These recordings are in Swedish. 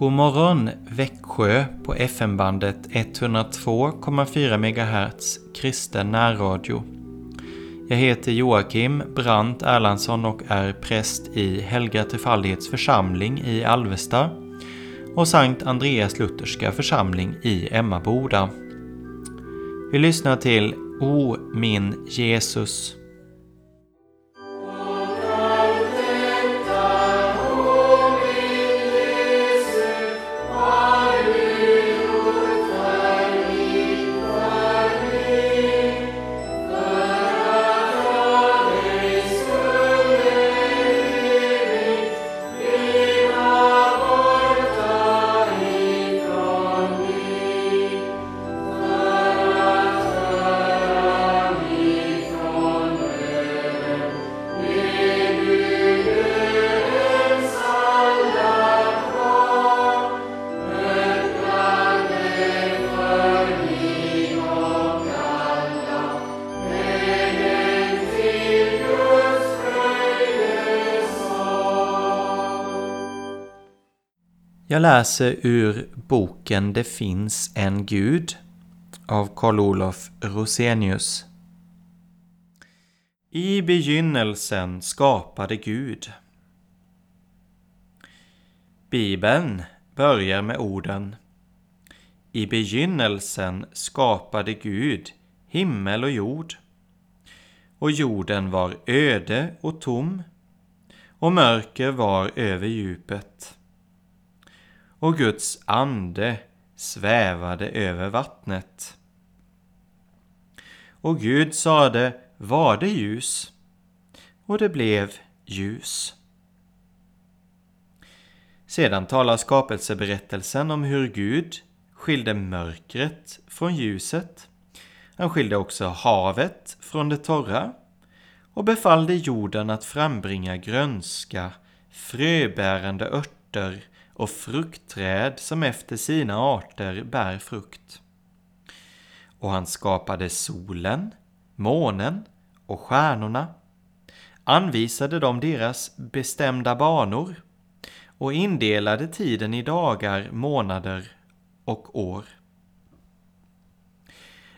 God morgon Växjö på FM-bandet 102,4 MHz kristen närradio. Jag heter Joakim Brant Erlandsson och är präst i Heliga Trefaldighets församling i Alvesta och Sankt Andreas Lutherska församling i Emmaboda. Vi lyssnar till O min Jesus. Jag läser ur boken Det finns en Gud av Carl Olof Rosenius. I begynnelsen skapade Gud. Bibeln börjar med orden: I begynnelsen skapade Gud himmel och jord. Och jorden var öde och tom, och mörker var över djupet. Och Guds ande svävade över vattnet. Och Gud sade: var det ljus? Och det blev ljus. Sedan talar skapelseberättelsen om hur Gud skilde mörkret från ljuset. Han skilde också havet från det torra och befallde jorden att frambringa grönska, fröbärande örter och fruktträd som efter sina arter bär frukt. Och han skapade solen, månen och stjärnorna, anvisade dem deras bestämda banor och indelade tiden i dagar, månader och år.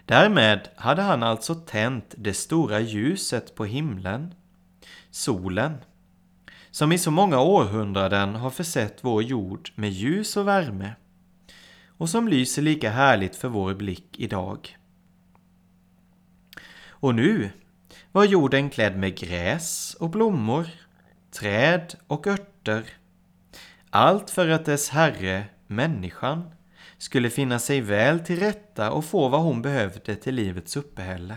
Därmed hade han alltså tänt det stora ljuset på himlen, solen, som i så många århundraden har försett vår jord med ljus och värme och som lyser lika härligt för vår blick idag. Och nu var jorden klädd med gräs och blommor, träd och örter, allt för att dess herre, människan, skulle finna sig väl till rätta och få vad hon behövde till livets uppehälle.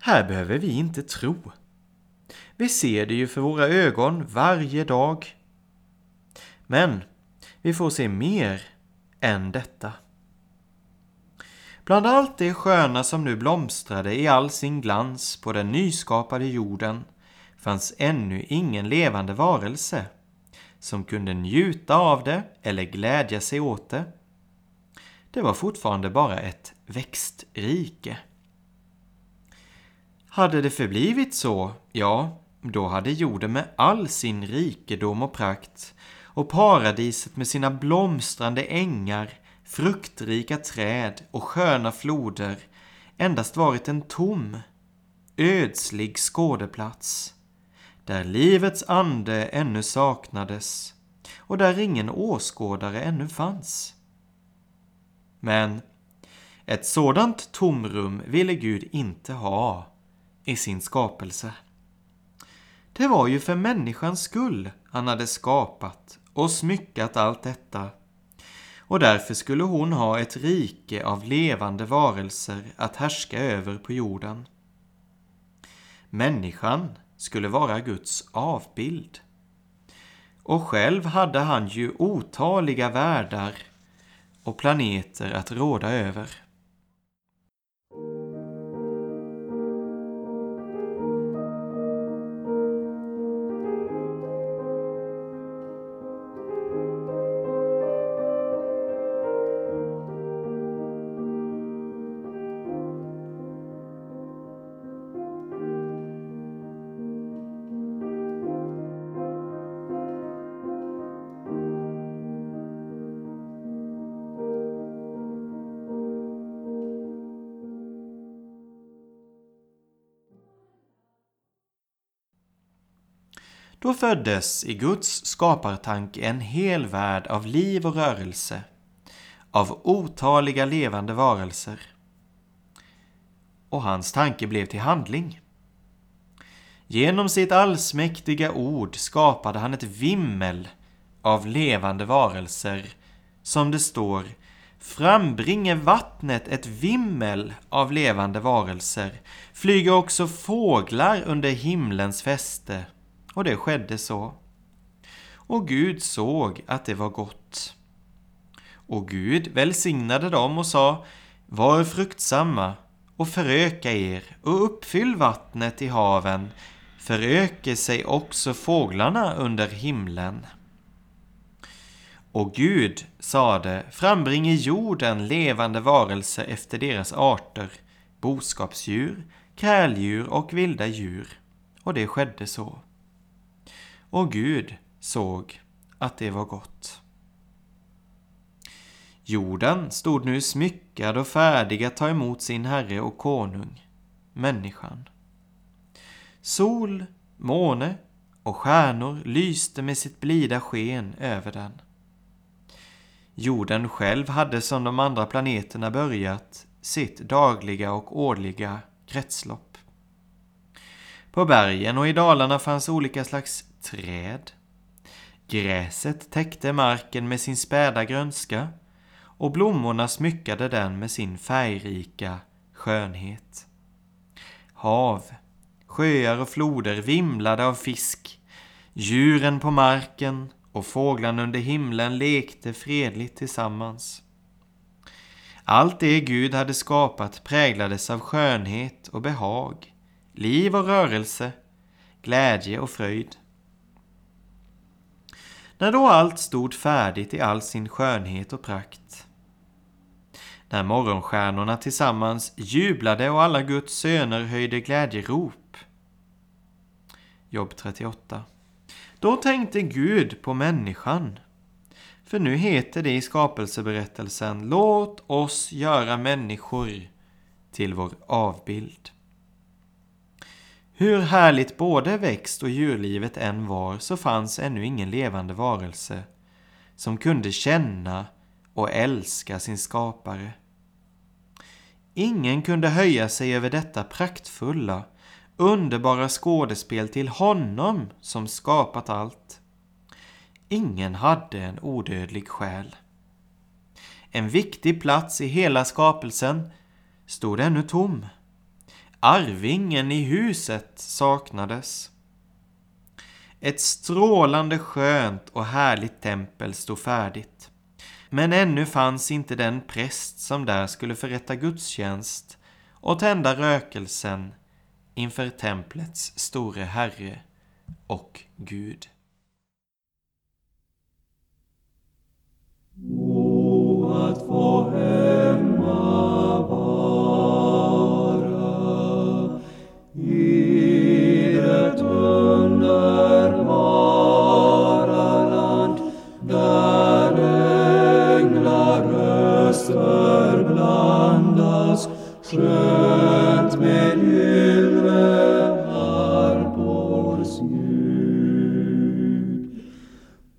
Här behöver vi inte tro. Vi ser det ju för våra ögon varje dag. Men vi får se mer än detta. Bland allt det sköna som nu blomstrade i all sin glans på den nyskapade jorden fanns ännu ingen levande varelse som kunde njuta av det eller glädja sig åt det. Det var fortfarande bara ett växtrike. Hade det förblivit så, ja, då hade jorden med all sin rikedom och prakt och paradiset med sina blomstrande ängar, fruktrika träd och sköna floder endast varit en tom, ödslig skådeplats där livets ande ännu saknades och där ingen åskådare ännu fanns. Men ett sådant tomrum ville Gud inte ha i sin skapelse. Det var ju för människans skull han hade skapat och smyckat allt detta, och därför skulle hon ha ett rike av levande varelser att härska över på jorden. Människan skulle vara Guds avbild, och själv hade han ju otaliga världar och planeter att råda över. Då föddes i Guds skapartanke en hel värld av liv och rörelse, av otaliga levande varelser. Och hans tanke blev till handling. Genom sitt allsmäktiga ord skapade han ett vimmel av levande varelser, som det står: frambringe vattnet ett vimmel av levande varelser, flyger också fåglar under himlens fäste. Och det skedde så. Och Gud såg att det var gott. Och Gud välsignade dem och sa: var fruktsamma och föröka er och uppfyll vattnet i haven, föröke sig också fåglarna under himlen. Och Gud sade: frambringe jorden levande varelser efter deras arter, boskapsdjur, kräldjur och vilda djur. Och det skedde så. Och Gud såg att det var gott. Jorden stod nu smyckad och färdig att ta emot sin herre och konung, människan. Sol, måne och stjärnor lyste med sitt blida sken över den. Jorden själv hade som de andra planeterna börjat sitt dagliga och årliga kretslopp. På bergen och i dalarna fanns olika slags träd. Gräset täckte marken med sin späda grönska och blommorna smyckade den med sin färgrika skönhet. Hav, sjöar och floder vimlade av fisk. Djuren på marken och fåglarna under himlen lekte fredligt tillsammans. Allt det Gud hade skapat präglades av skönhet och behag, liv och rörelse, glädje och fröjd. När då allt stod färdigt i all sin skönhet och prakt, när morgonstjärnorna tillsammans jublade och alla Guds söner höjde glädjerop, Jobb 38, då tänkte Gud på människan. För nu heter det i skapelseberättelsen: låt oss göra människor till vår avbild. Hur härligt både växt- och djurlivet än var, så fanns ännu ingen levande varelse som kunde känna och älska sin skapare. Ingen kunde höja sig över detta praktfulla, underbara skådespel till honom som skapat allt. Ingen hade en odödlig själ. En viktig plats i hela skapelsen stod ännu tom. Arvingen i huset saknades. Ett strålande skönt och härligt tempel stod färdigt. Men ännu fanns inte den präst som där skulle förrätta gudstjänst och tända rökelsen inför templets store herre och Gud. Och att få hemma vara i det underbara land, där änglar röster blandas skönt med gyllene harpors ljud,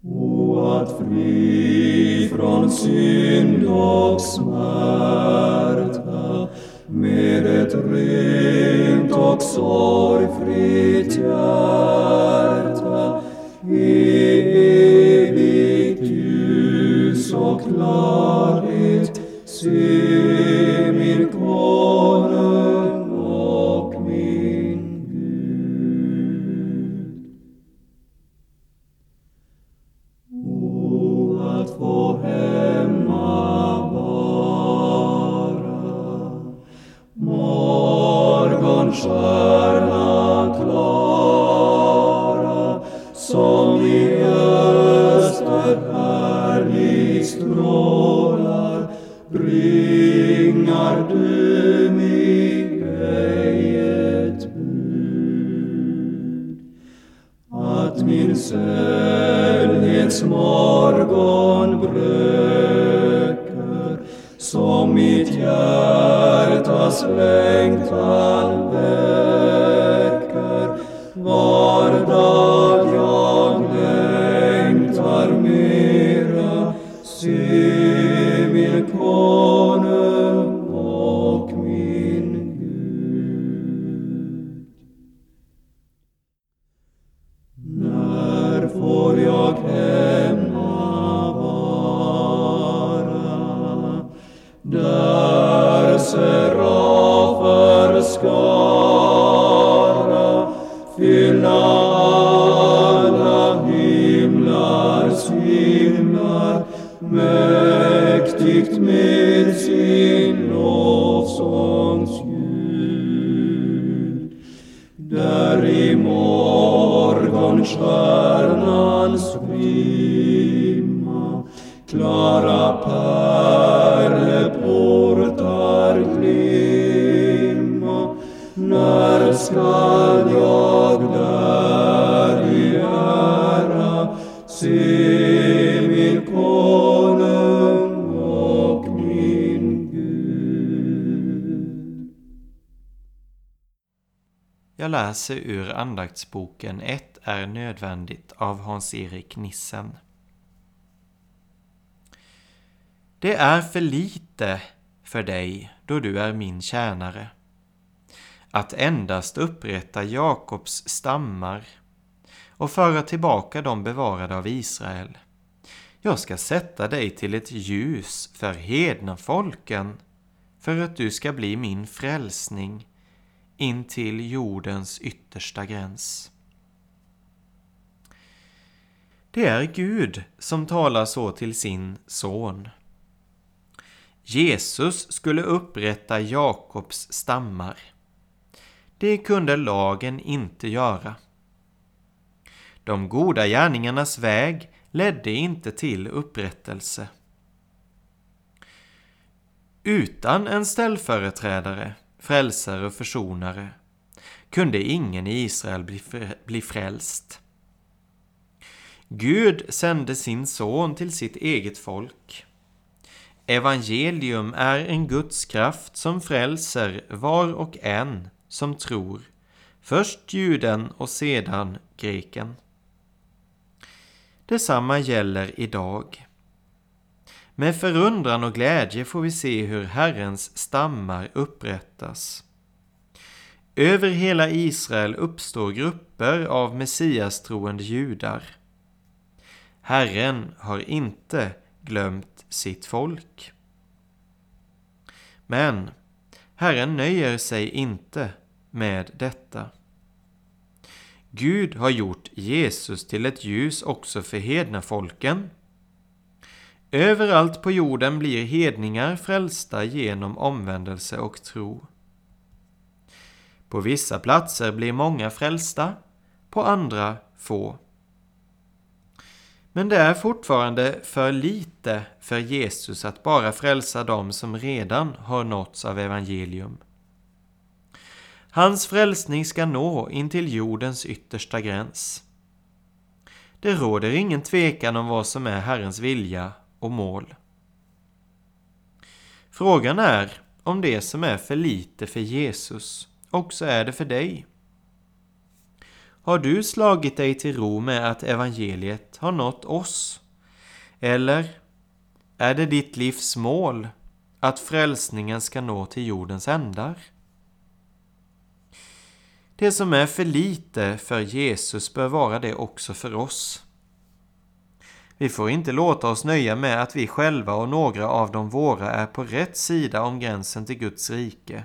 och att fri från synd och smärta med ett rent och sorgfritt hjärta i evigt ljus och klarhet se min konung och min Gud. O, att få hemma vara, morgonstjärna klara, som i öster härlig strålar, bringar du mig ett bud, att min sällhets morgon bröker, som mitt hjärtas längtan väcker, var dag jag charmera, se min konung och min Gud. När får jag hemma vara, där serafer skara fylla mäktigt med sin lovsångs ljud. Där i morgonstjärnan svimma klara pärleportar glimma. När skall jag där i ära se läser ur andaktsboken Ett är nödvändigt av Hans-Erik Nissen. Det är för lite för dig då du är min tjänare, att endast upprätta Jakobs stammar och föra tillbaka de bevarade av Israel. Jag ska sätta dig till ett ljus för hedna folken, för att du ska bli min frälsning in till jordens yttersta gräns. Det är Gud som talar så till sin son. Jesus skulle upprätta Jakobs stammar. Det kunde lagen inte göra. De goda gärningarnas väg ledde inte till upprättelse. Utan en ställföreträdare, frälsare och försonare, kunde ingen i Israel bli frälst. Gud sände sin son till sitt eget folk. Evangelium är en Guds kraft som frälser var och en som tror, först juden och sedan greken. Detsamma gäller idag. Med förundran och glädje får vi se hur Herrens stammar upprättas. Över hela Israel uppstår grupper av messiastroende judar. Herren har inte glömt sitt folk. Men Herren nöjer sig inte med detta. Gud har gjort Jesus till ett ljus också för hedna folken. Överallt på jorden blir hedningar frälsta genom omvändelse och tro. På vissa platser blir många frälsta, på andra få. Men det är fortfarande för lite för Jesus att bara frälsa dem som redan har nåtts av evangelium. Hans frälsning ska nå in till jordens yttersta gräns. Det råder ingen tvekan om vad som är Herrens vilja och mål. Frågan är om det som är för lite för Jesus också är det för dig. Har du slagit dig till ro med att evangeliet har nått oss? Eller är det ditt livs mål att frälsningen ska nå till jordens ändar? Det som är för lite för Jesus bör vara det också för oss. Vi får inte låta oss nöja med att vi själva och några av de våra är på rätt sida om gränsen till Guds rike.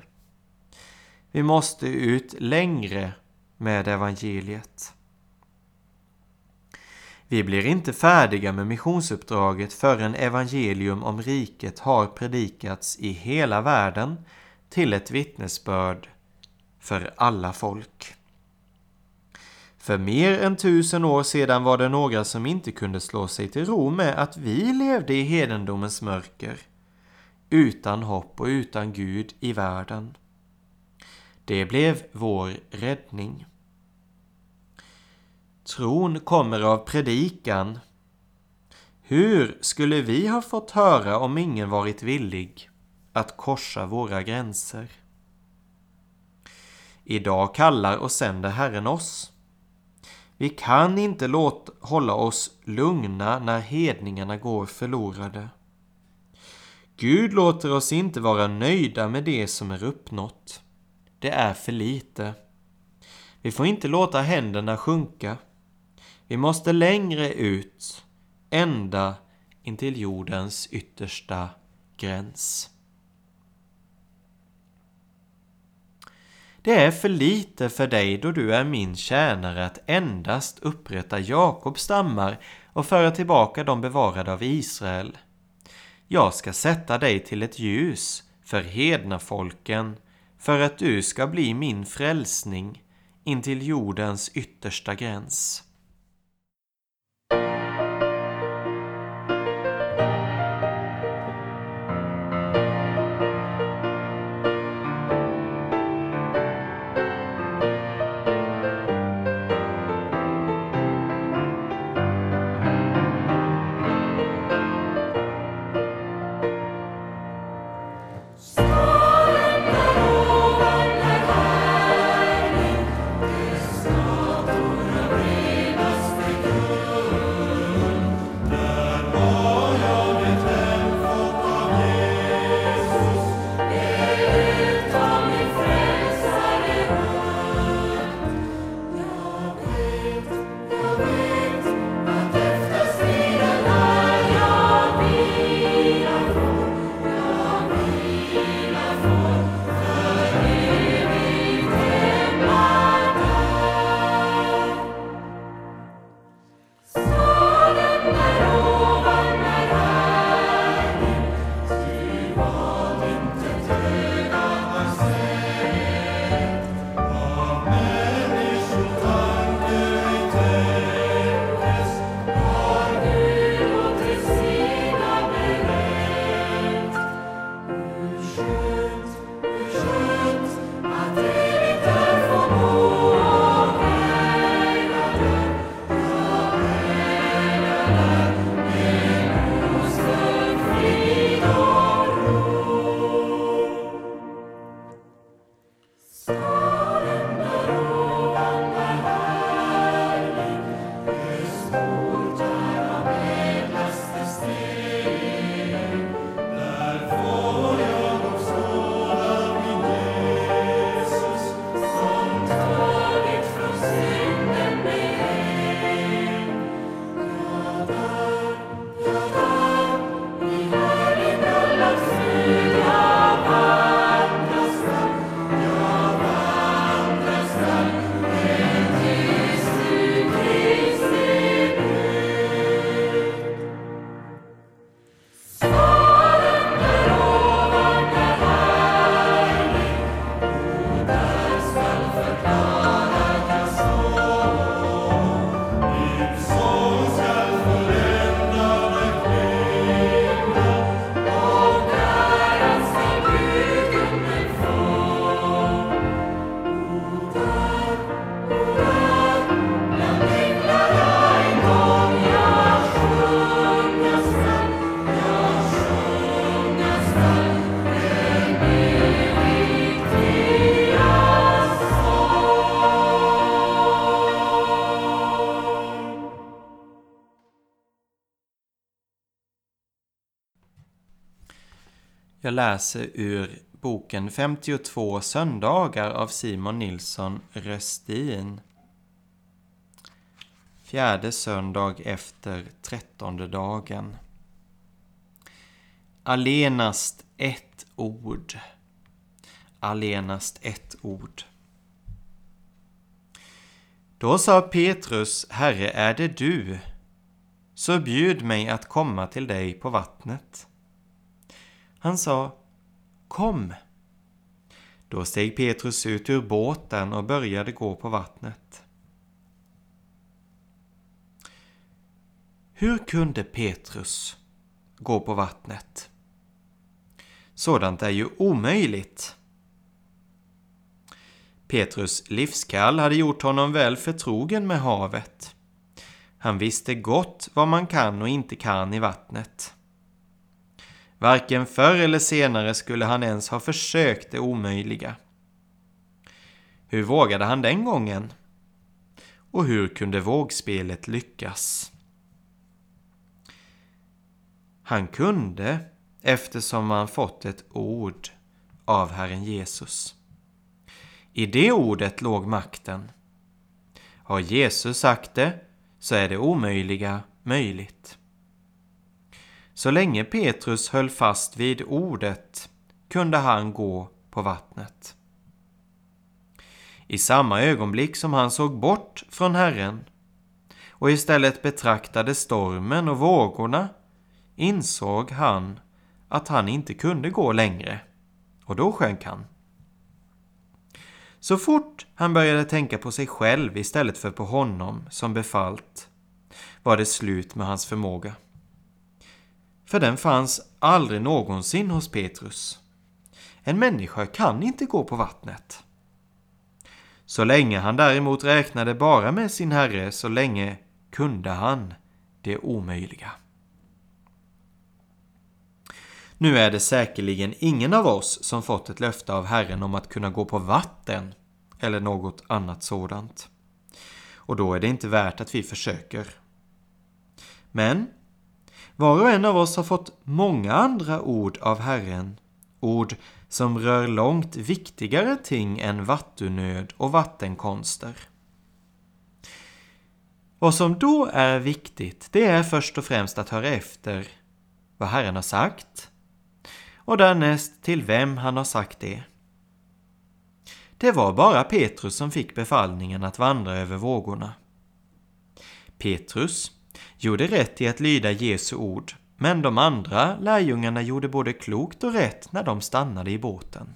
Vi måste ut längre med evangeliet. Vi blir inte färdiga med missionsuppdraget förrän evangelium om riket har predikats i hela världen till ett vittnesbörd för alla folk. För mer än 1000 år sedan var det några som inte kunde slå sig till ro med att vi levde i hedendomens mörker, utan hopp och utan Gud i världen. Det blev vår räddning. Tron kommer av predikan. Hur skulle vi ha fått höra om ingen varit villig att korsa våra gränser? Idag kallar och sänder Herren oss. Vi kan inte hålla oss lugna när hedningarna går förlorade. Gud låter oss inte vara nöjda med det som är uppnått. Det är för lite. Vi får inte låta händerna sjunka. Vi måste längre ut, ända intill jordens yttersta gräns. Det är för lite för dig då du är min tjänare att endast upprätta Jakobs stammar och föra tillbaka de bevarade av Israel. Jag ska sätta dig till ett ljus för hedna folken för att du ska bli min frälsning intill jordens yttersta gräns. Jag läser ur boken 52 söndagar av Simon Nilsson Röstin. Fjärde söndag efter 13:e dagen. Allenast ett ord. Allenast ett ord. Då sa Petrus, Herre, är det du? Så bjud mig att komma till dig på vattnet. Han sa, kom. Då steg Petrus ut ur båten och började gå på vattnet. Hur kunde Petrus gå på vattnet? Sådant är ju omöjligt. Petrus livskall hade gjort honom väl förtrogen med havet. Han visste gott vad man kan och inte kan i vattnet. Varken förr eller senare skulle han ens ha försökt det omöjliga. Hur vågade han den gången? och hur kunde vågspelet lyckas? Han kunde, eftersom han fått ett ord av Herren Jesus. I det ordet låg makten. Har Jesus sagt det, så är det omöjliga möjligt. Så länge Petrus höll fast vid ordet kunde han gå på vattnet. I samma ögonblick som han såg bort från Herren och istället betraktade stormen och vågorna insåg han att han inte kunde gå längre, och då sjönk han. Så fort han började tänka på sig själv istället för på honom som befallt var det slut med hans förmåga. För den fanns aldrig någonsin hos Petrus. En människa kan inte gå på vattnet. Så länge han däremot räknade bara med sin Herre, så länge kunde han det omöjliga. Nu är det säkerligen ingen av oss som fått ett löfte av Herren om att kunna gå på vatten eller något annat sådant. Och då är det inte värt att vi försöker. Men var och en av oss har fått många andra ord av Herren. Ord som rör långt viktigare ting än vattennöd och vattenkonster. Vad som då är viktigt, det är först och främst att höra efter vad Herren har sagt. Och därnäst till vem han har sagt det. Det var bara Petrus som fick befallningen att vandra över vågorna. Petrus gjorde rätt i att lyda Jesu ord, men de andra lärjungarna gjorde både klokt och rätt när de stannade i båten.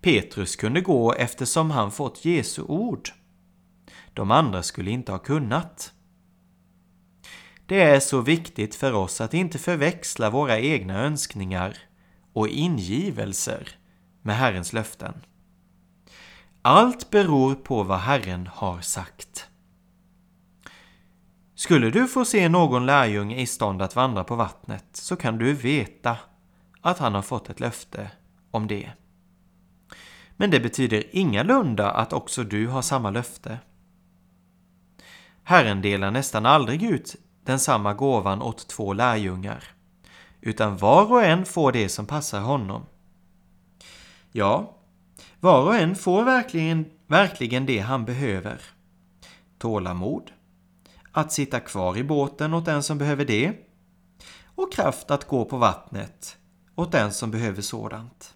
Petrus kunde gå eftersom han fått Jesu ord. De andra skulle inte ha kunnat. Det är så viktigt för oss att inte förväxla våra egna önskningar och ingivelser med Herrens löften. Allt beror på vad Herren har sagt. Skulle du få se någon lärjunge i stånd att vandra på vattnet, så kan du veta att han har fått ett löfte om det. Men det betyder ingalunda att också du har samma löfte. Herren delar nästan aldrig ut den samma gåvan åt två lärjungar, utan var och en får det som passar honom. Ja, var och en får verkligen det han behöver. Tålamod, att sitta kvar i båten åt den som behöver det, och kraft att gå på vattnet åt den som behöver sådant.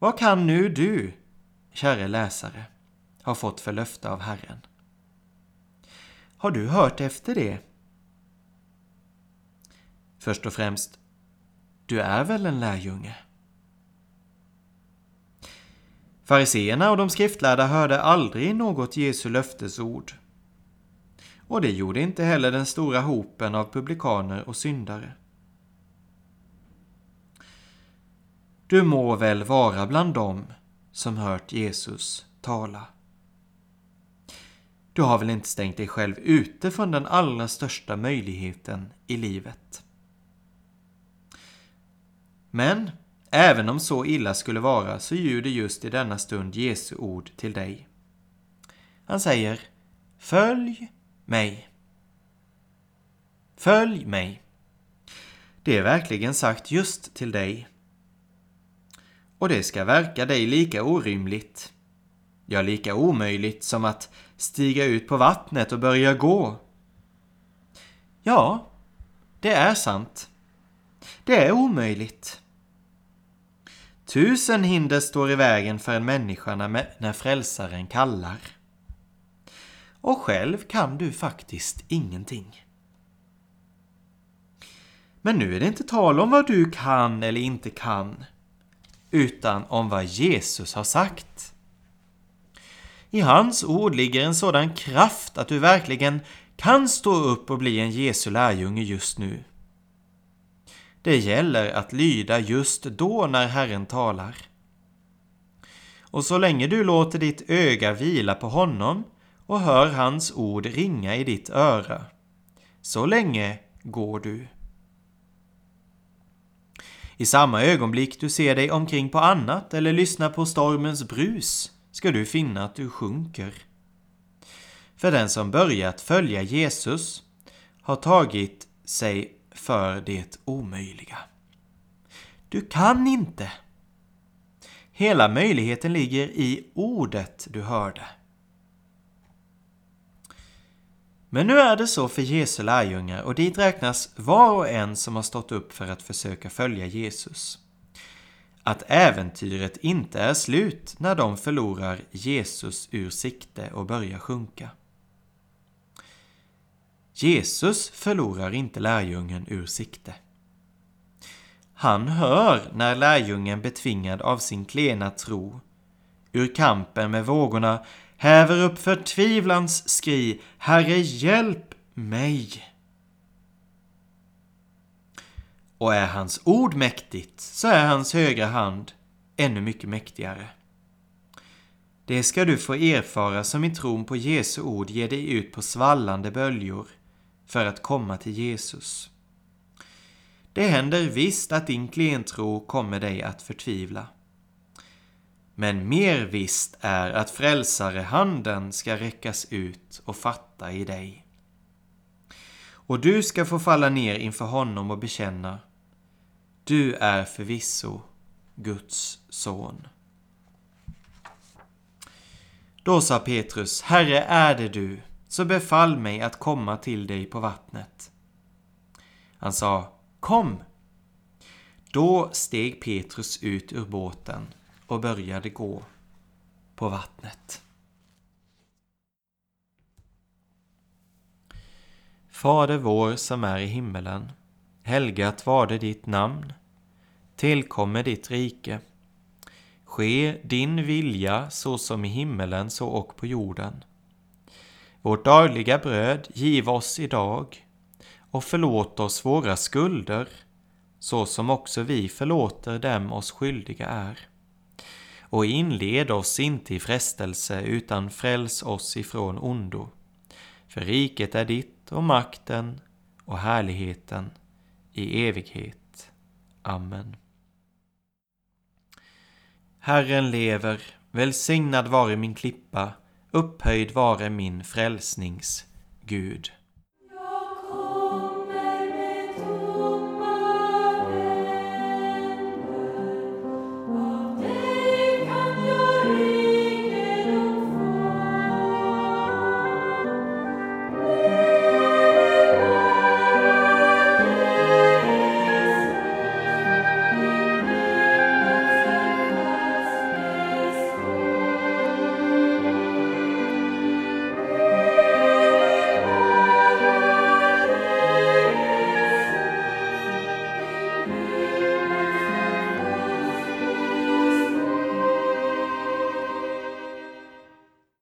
Vad kan nu du, kära läsare, ha fått för löfte av Herren? Har du hört efter det? Först och främst, du är väl en lärjunge? Fariseerna och de skriftlärda hörde aldrig något Jesu löftesord. Och det gjorde inte heller den stora hopen av publikaner och syndare. Du må väl vara bland dem som hört Jesus tala. Du har väl inte stängt dig själv ute från den allra största möjligheten i livet. Men även om så illa skulle vara så ljuder just i denna stund Jesu ord till dig. Han säger: följ mig. Följ mig. Det är verkligen sagt just till dig. Och det ska verka dig lika orimligt, ja lika omöjligt som att stiga ut på vattnet och börja gå. Ja, det är sant. Det är omöjligt. 1000 hinder står i vägen för en människa när frälsaren kallar. Och själv kan du faktiskt ingenting. Men nu är det inte tal om vad du kan eller inte kan, utan om vad Jesus har sagt. I hans ord ligger en sådan kraft att du verkligen kan stå upp och bli en Jesu lärjunge just nu. Det gäller att lyda just då när Herren talar. Och så länge du låter ditt öga vila på honom och hör hans ord ringa i ditt öra, så länge går du. I samma ögonblick du ser dig omkring på annat eller lyssnar på stormens brus ska du finna att du sjunker. För den som börjat följa Jesus har tagit sig för det omöjliga. Du kan inte. Hela möjligheten ligger i ordet du hörde. Men nu är det så för Jesu lärjungar, och dit räknas var och en som har stått upp för att försöka följa Jesus, att äventyret inte är slut när de förlorar Jesus ur sikte och börjar sjunka. Jesus förlorar inte lärjungen ur sikte. Han hör när lärjungen, betvingad av sin klena tro, ur kampen med vågorna häver upp förtvivlans skri: Herre, hjälp mig! Och är hans ord mäktigt, så är hans högra hand ännu mycket mäktigare. Det ska du få erfara som i tron på Jesu ord ger dig ut på svallande böljor för att komma till Jesus. Det händer visst att din klentro kommer dig att förtvivla. Men mer visst är att frälsarehanden ska räckas ut och fatta i dig. Och du ska få falla ner inför honom och bekänna: du är förvisso Guds son. Då sa Petrus: Herre, är det du, så befall mig att komma till dig på vattnet. Han sa: kom! Då steg Petrus ut ur båten och började gå på vattnet. Fader vår som är i himmelen, helgat varde ditt namn, tillkommer ditt rike. Ske din vilja så som i himmelen så och på jorden. Vårt dagliga bröd giv oss idag och förlåt oss våra skulder så som också vi förlåter dem oss skyldiga är. Och inled oss inte i frestelse utan fräls oss ifrån ondo. För riket är ditt och makten och härligheten i evighet. Amen. Herren lever, välsignad vare min klippa, upphöjd vare min frälsnings Gud.